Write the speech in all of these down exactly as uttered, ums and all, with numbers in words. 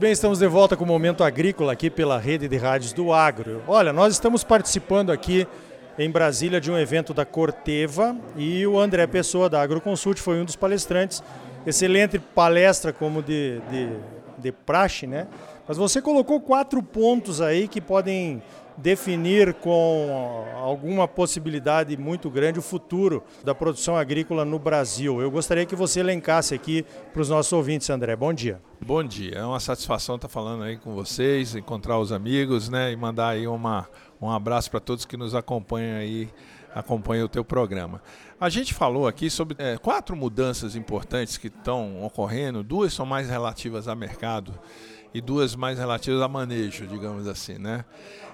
bem, estamos de volta com o Momento Agrícola aqui pela Rede de Rádios do Agro. Olha, nós estamos participando aqui em Brasília de um evento da Corteva e o André Pessoa da Agroconsult foi um dos palestrantes. Excelente palestra como de, de, de praxe, né? Mas você colocou quatro pontos aí que podem definir com alguma possibilidade muito grande o futuro da produção agrícola no Brasil. Eu gostaria que você elencasse aqui para os nossos ouvintes, André. Bom dia. Bom dia. É uma satisfação estar falando aí com vocês, encontrar os amigos, né, e mandar aí uma, um abraço para todos que nos acompanham aí, acompanham o teu programa. A gente falou aqui sobre é, quatro mudanças importantes que estão ocorrendo, duas são mais relativas a mercado e duas mais relativas a manejo, digamos assim, né?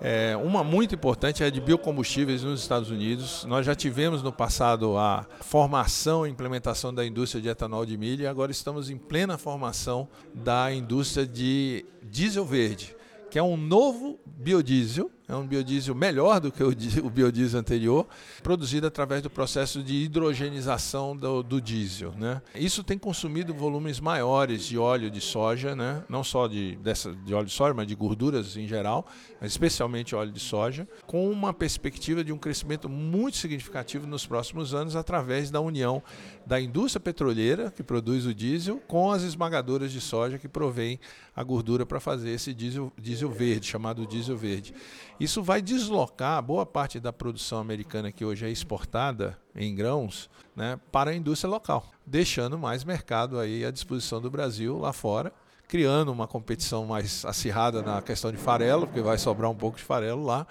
É, uma muito importante é a de biocombustíveis nos Estados Unidos. Nós já tivemos no passado a formação e implementação da indústria de etanol de milho e agora estamos em plena formação da indústria de diesel verde, que é um novo biodiesel, é um biodiesel melhor do que o biodiesel anterior, produzido através do processo de hidrogenização do, do diesel, né? Isso tem consumido volumes maiores de óleo de soja, né? Não só de, dessa, de óleo de soja, mas de gorduras em geral, mas especialmente óleo de soja, com uma perspectiva de um crescimento muito significativo nos próximos anos através da união da indústria petroleira, que produz o diesel, com as esmagadoras de soja que provém a gordura para fazer esse diesel, diesel verde, chamado diesel verde. Isso vai deslocar boa parte da produção americana que hoje é exportada em grãos, né, para a indústria local, deixando mais mercado aí à disposição do Brasil lá fora, criando uma competição mais acirrada na questão de farelo, porque vai sobrar um pouco de farelo lá,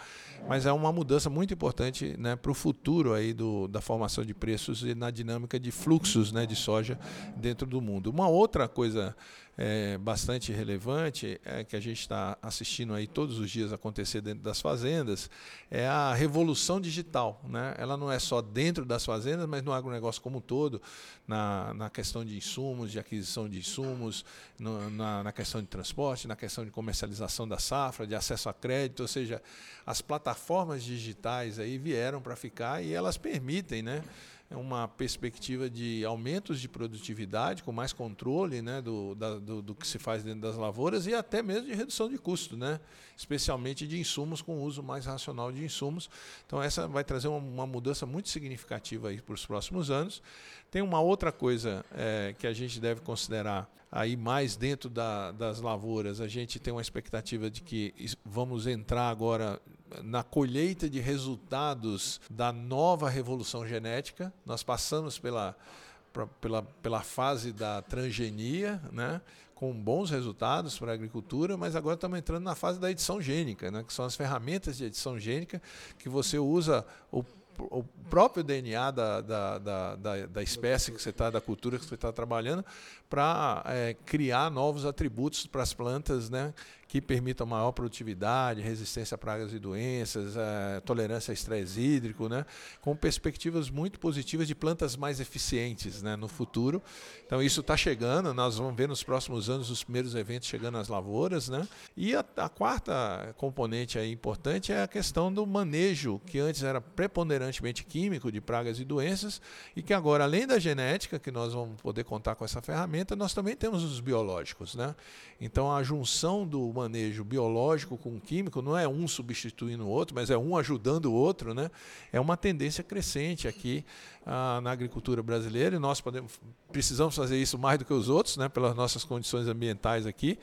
mas é uma mudança muito importante, né, para o futuro aí do, da formação de preços e na dinâmica de fluxos, né, de soja dentro do mundo. Uma outra coisa é, bastante relevante é que a gente está assistindo aí todos os dias acontecer dentro das fazendas é a revolução digital, né? Ela não é só dentro das fazendas, mas no agronegócio como um todo, na, na questão de insumos, de aquisição de insumos, no, na, na questão de transporte, na questão de comercialização da safra, de acesso a crédito, ou seja, as plataformas digitais aí vieram para ficar e elas permitem, né, uma perspectiva de aumentos de produtividade, com mais controle, né, do, da, do, do que se faz dentro das lavouras e até mesmo de redução de custo, né, especialmente de insumos, com o uso mais racional de insumos. Então, essa vai trazer uma, uma mudança muito significativa para os próximos anos. Tem uma outra coisa é, que a gente deve considerar aí mais dentro da, das lavouras. A gente tem uma expectativa de que vamos entrar agora na colheita de resultados da nova revolução genética. Nós passamos pela, pela, pela fase da transgenia, né, com bons resultados para a agricultura, mas agora estamos entrando na fase da edição gênica, né, que são as ferramentas de edição gênica que você usa o o próprio D N A da, da, da, da, da espécie que você está, da cultura que você está trabalhando, para é, criar novos atributos para as plantas, né, que permitam maior produtividade, resistência a pragas e doenças, é, tolerância a estresse hídrico, né, com perspectivas muito positivas de plantas mais eficientes, né, no futuro. Então isso está chegando, nós vamos ver nos próximos anos os primeiros eventos chegando às lavouras, né. E a, a quarta componente aí importante é a questão do manejo, que antes era preponderante químico de pragas e doenças, e que agora, além da genética, que nós vamos poder contar com essa ferramenta, nós também temos os biológicos, né? Então, a junção do manejo biológico com o químico não é um substituindo o outro, mas é um ajudando o outro, né? É uma tendência crescente aqui ah, na agricultura brasileira, e nós podemos, precisamos fazer isso mais do que os outros, né, pelas nossas condições ambientais aqui,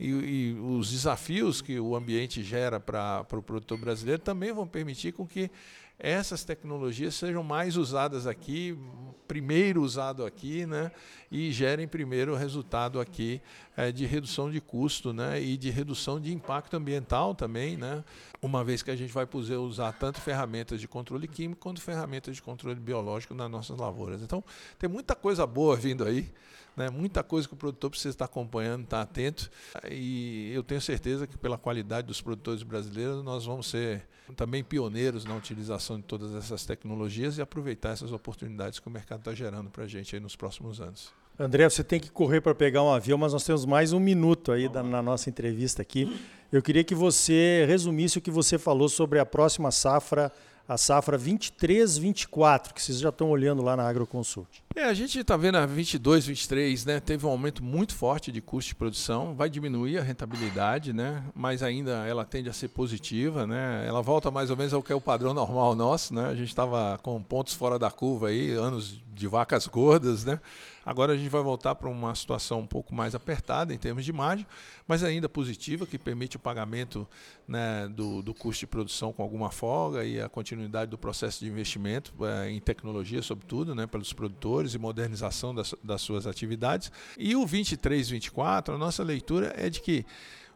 e, e os desafios que o ambiente gera para o produtor brasileiro também vão permitir com que essas tecnologias sejam mais usadas aqui, primeiro usado aqui, né, e gerem primeiro resultado aqui é, de redução de custo, né, e de redução de impacto ambiental também, né, uma vez que a gente vai poder usar tanto ferramentas de controle químico quanto ferramentas de controle biológico nas nossas lavouras. Então, tem muita coisa boa vindo aí, né, muita coisa que o produtor precisa estar acompanhando, estar atento, e eu tenho certeza que pela qualidade dos produtores brasileiros nós vamos ser também pioneiros na utilização de todas essas tecnologias e aproveitar essas oportunidades que o mercado está gerando para a gente aí nos próximos anos. André, você tem que correr para pegar um avião, mas nós temos mais um minuto aí da, na nossa entrevista aqui. Eu queria que você resumisse o que você falou sobre a próxima safra a safra vinte e três, vinte e quatro, que vocês já estão olhando lá na Agroconsult? É, a gente está vendo a vinte e dois, vinte e três, né? Teve um aumento muito forte de custo de produção, vai diminuir a rentabilidade, né? Mas ainda ela tende a ser positiva, né? Ela volta mais ou menos ao que é o padrão normal nosso, né? A gente estava com pontos fora da curva aí, anos de vacas gordas, né? Agora a gente vai voltar para uma situação um pouco mais apertada em termos de margem, mas ainda positiva, que permite o pagamento, né, do, do custo de produção com alguma folga e a continuidade do processo de investimento é, em tecnologia, sobretudo, né, pelos produtores e modernização das, das suas atividades. E o vinte e três, vinte e quatro, a nossa leitura é de que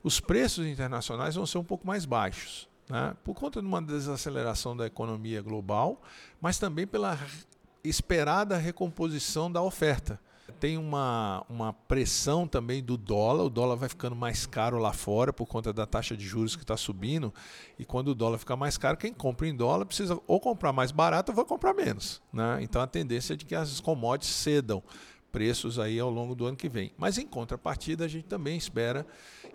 os preços internacionais vão ser um pouco mais baixos, né, por conta de uma desaceleração da economia global, mas também pela esperada recomposição da oferta. Tem uma, uma pressão também do dólar, o dólar vai ficando mais caro lá fora por conta da taxa de juros que está subindo, e quando o dólar fica mais caro, quem compra em dólar precisa ou comprar mais barato ou vai comprar menos, né? Então a tendência é de que as commodities cedam preços aí ao longo do ano que vem. Mas em contrapartida a gente também espera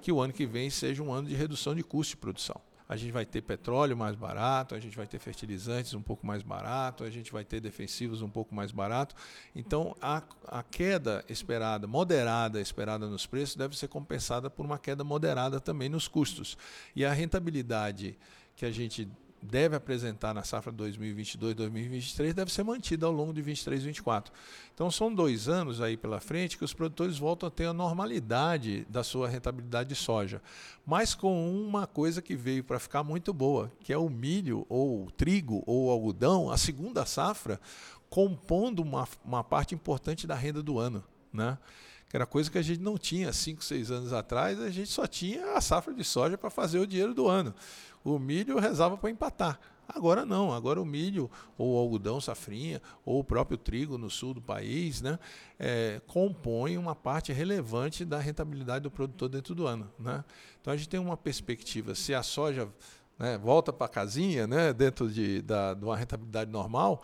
que o ano que vem seja um ano de redução de custo de produção. A gente vai ter petróleo mais barato, a gente vai ter fertilizantes um pouco mais barato, a gente vai ter defensivos um pouco mais barato. Então, a, a queda esperada, moderada esperada nos preços, deve ser compensada por uma queda moderada também nos custos. E a rentabilidade que a gente deve apresentar na safra dois mil e vinte e dois, dois mil e vinte e três deve ser mantida ao longo de vinte e três, vinte e quatro. Então são dois anos aí pela frente que os produtores voltam a ter a normalidade da sua rentabilidade de soja, mas com uma coisa que veio para ficar muito boa, que é o milho ou o trigo ou o algodão, a segunda safra compondo uma, uma parte importante da renda do ano, né? Que era coisa que a gente não tinha cinco, seis anos atrás, a gente só tinha a safra de soja para fazer o dinheiro do ano. O milho rezava para empatar. Agora não, agora o milho, ou o algodão safrinha, ou o próprio trigo no sul do país, né, é, compõe uma parte relevante da rentabilidade do produtor dentro do ano, né? Então a gente tem uma perspectiva, se a soja, né, volta para a casinha, né, dentro de, da, de uma rentabilidade normal,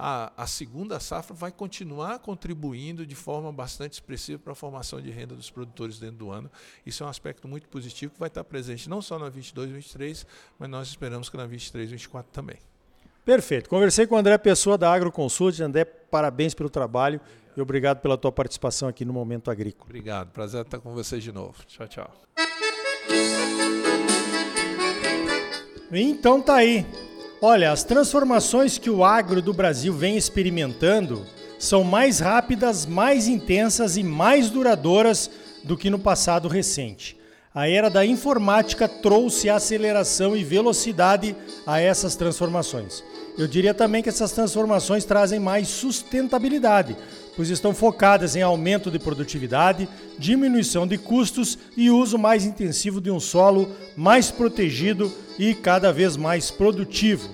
A, a segunda safra vai continuar contribuindo de forma bastante expressiva para a formação de renda dos produtores dentro do ano. Isso é um aspecto muito positivo que vai estar presente não só na vinte e dois, vinte e três, mas nós esperamos que na vinte e três, vinte e quatro também. Perfeito. Conversei com o André Pessoa da Agroconsult. André, parabéns pelo trabalho e obrigado pela tua participação aqui no Momento Agrícola. Obrigado. Prazer estar com vocês de novo. Tchau, tchau. Então tá aí. Olha, as transformações que o agro do Brasil vem experimentando são mais rápidas, mais intensas e mais duradouras do que no passado recente. A era da informática trouxe aceleração e velocidade a essas transformações. Eu diria também que essas transformações trazem mais sustentabilidade, pois estão focadas em aumento de produtividade, diminuição de custos e uso mais intensivo de um solo mais protegido e cada vez mais produtivo.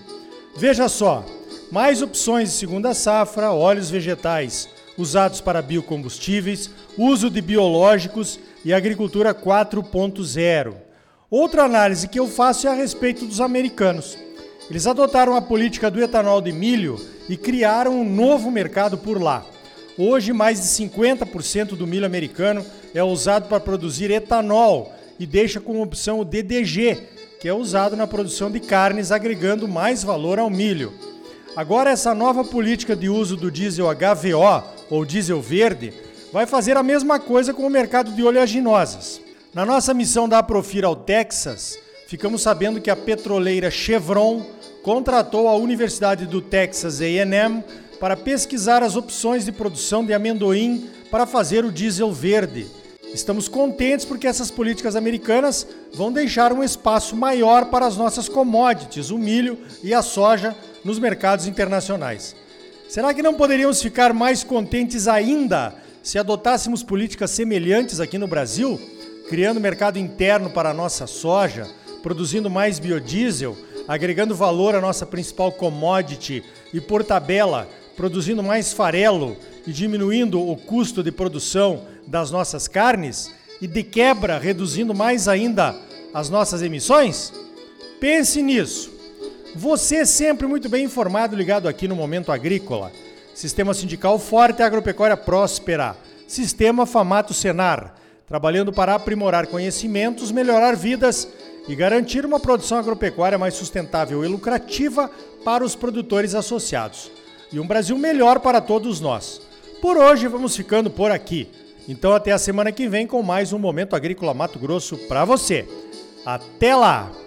Veja só, mais opções de segunda safra, óleos vegetais usados para biocombustíveis, uso de biológicos e agricultura quatro ponto zero. Outra análise que eu faço é a respeito dos americanos. Eles adotaram a política do etanol de milho e criaram um novo mercado por lá. Hoje, mais de cinquenta por cento do milho americano é usado para produzir etanol e deixa como opção o D D G, que é usado na produção de carnes, agregando mais valor ao milho. Agora, essa nova política de uso do diesel H V O, ou diesel verde, vai fazer a mesma coisa com o mercado de oleaginosas. Na nossa missão da Aprofir ao Texas, ficamos sabendo que a petroleira Chevron contratou a Universidade do Texas A e M para pesquisar as opções de produção de amendoim para fazer o diesel verde. Estamos contentes porque essas políticas americanas vão deixar um espaço maior para as nossas commodities, o milho e a soja, nos mercados internacionais. Será que não poderíamos ficar mais contentes ainda se adotássemos políticas semelhantes aqui no Brasil, criando mercado interno para a nossa soja, produzindo mais biodiesel, agregando valor à nossa principal commodity e, por tabela, produzindo mais farelo e diminuindo o custo de produção das nossas carnes e, de quebra, reduzindo mais ainda as nossas emissões? Pense nisso. Você sempre muito bem informado, ligado aqui no Momento Agrícola. Sistema sindical forte, agropecuária próspera. Sistema Famato Senar, trabalhando para aprimorar conhecimentos, melhorar vidas e garantir uma produção agropecuária mais sustentável e lucrativa para os produtores associados. E um Brasil melhor para todos nós. Por hoje vamos ficando por aqui. Então até a semana que vem com mais um Momento Agrícola Mato Grosso para você. Até lá!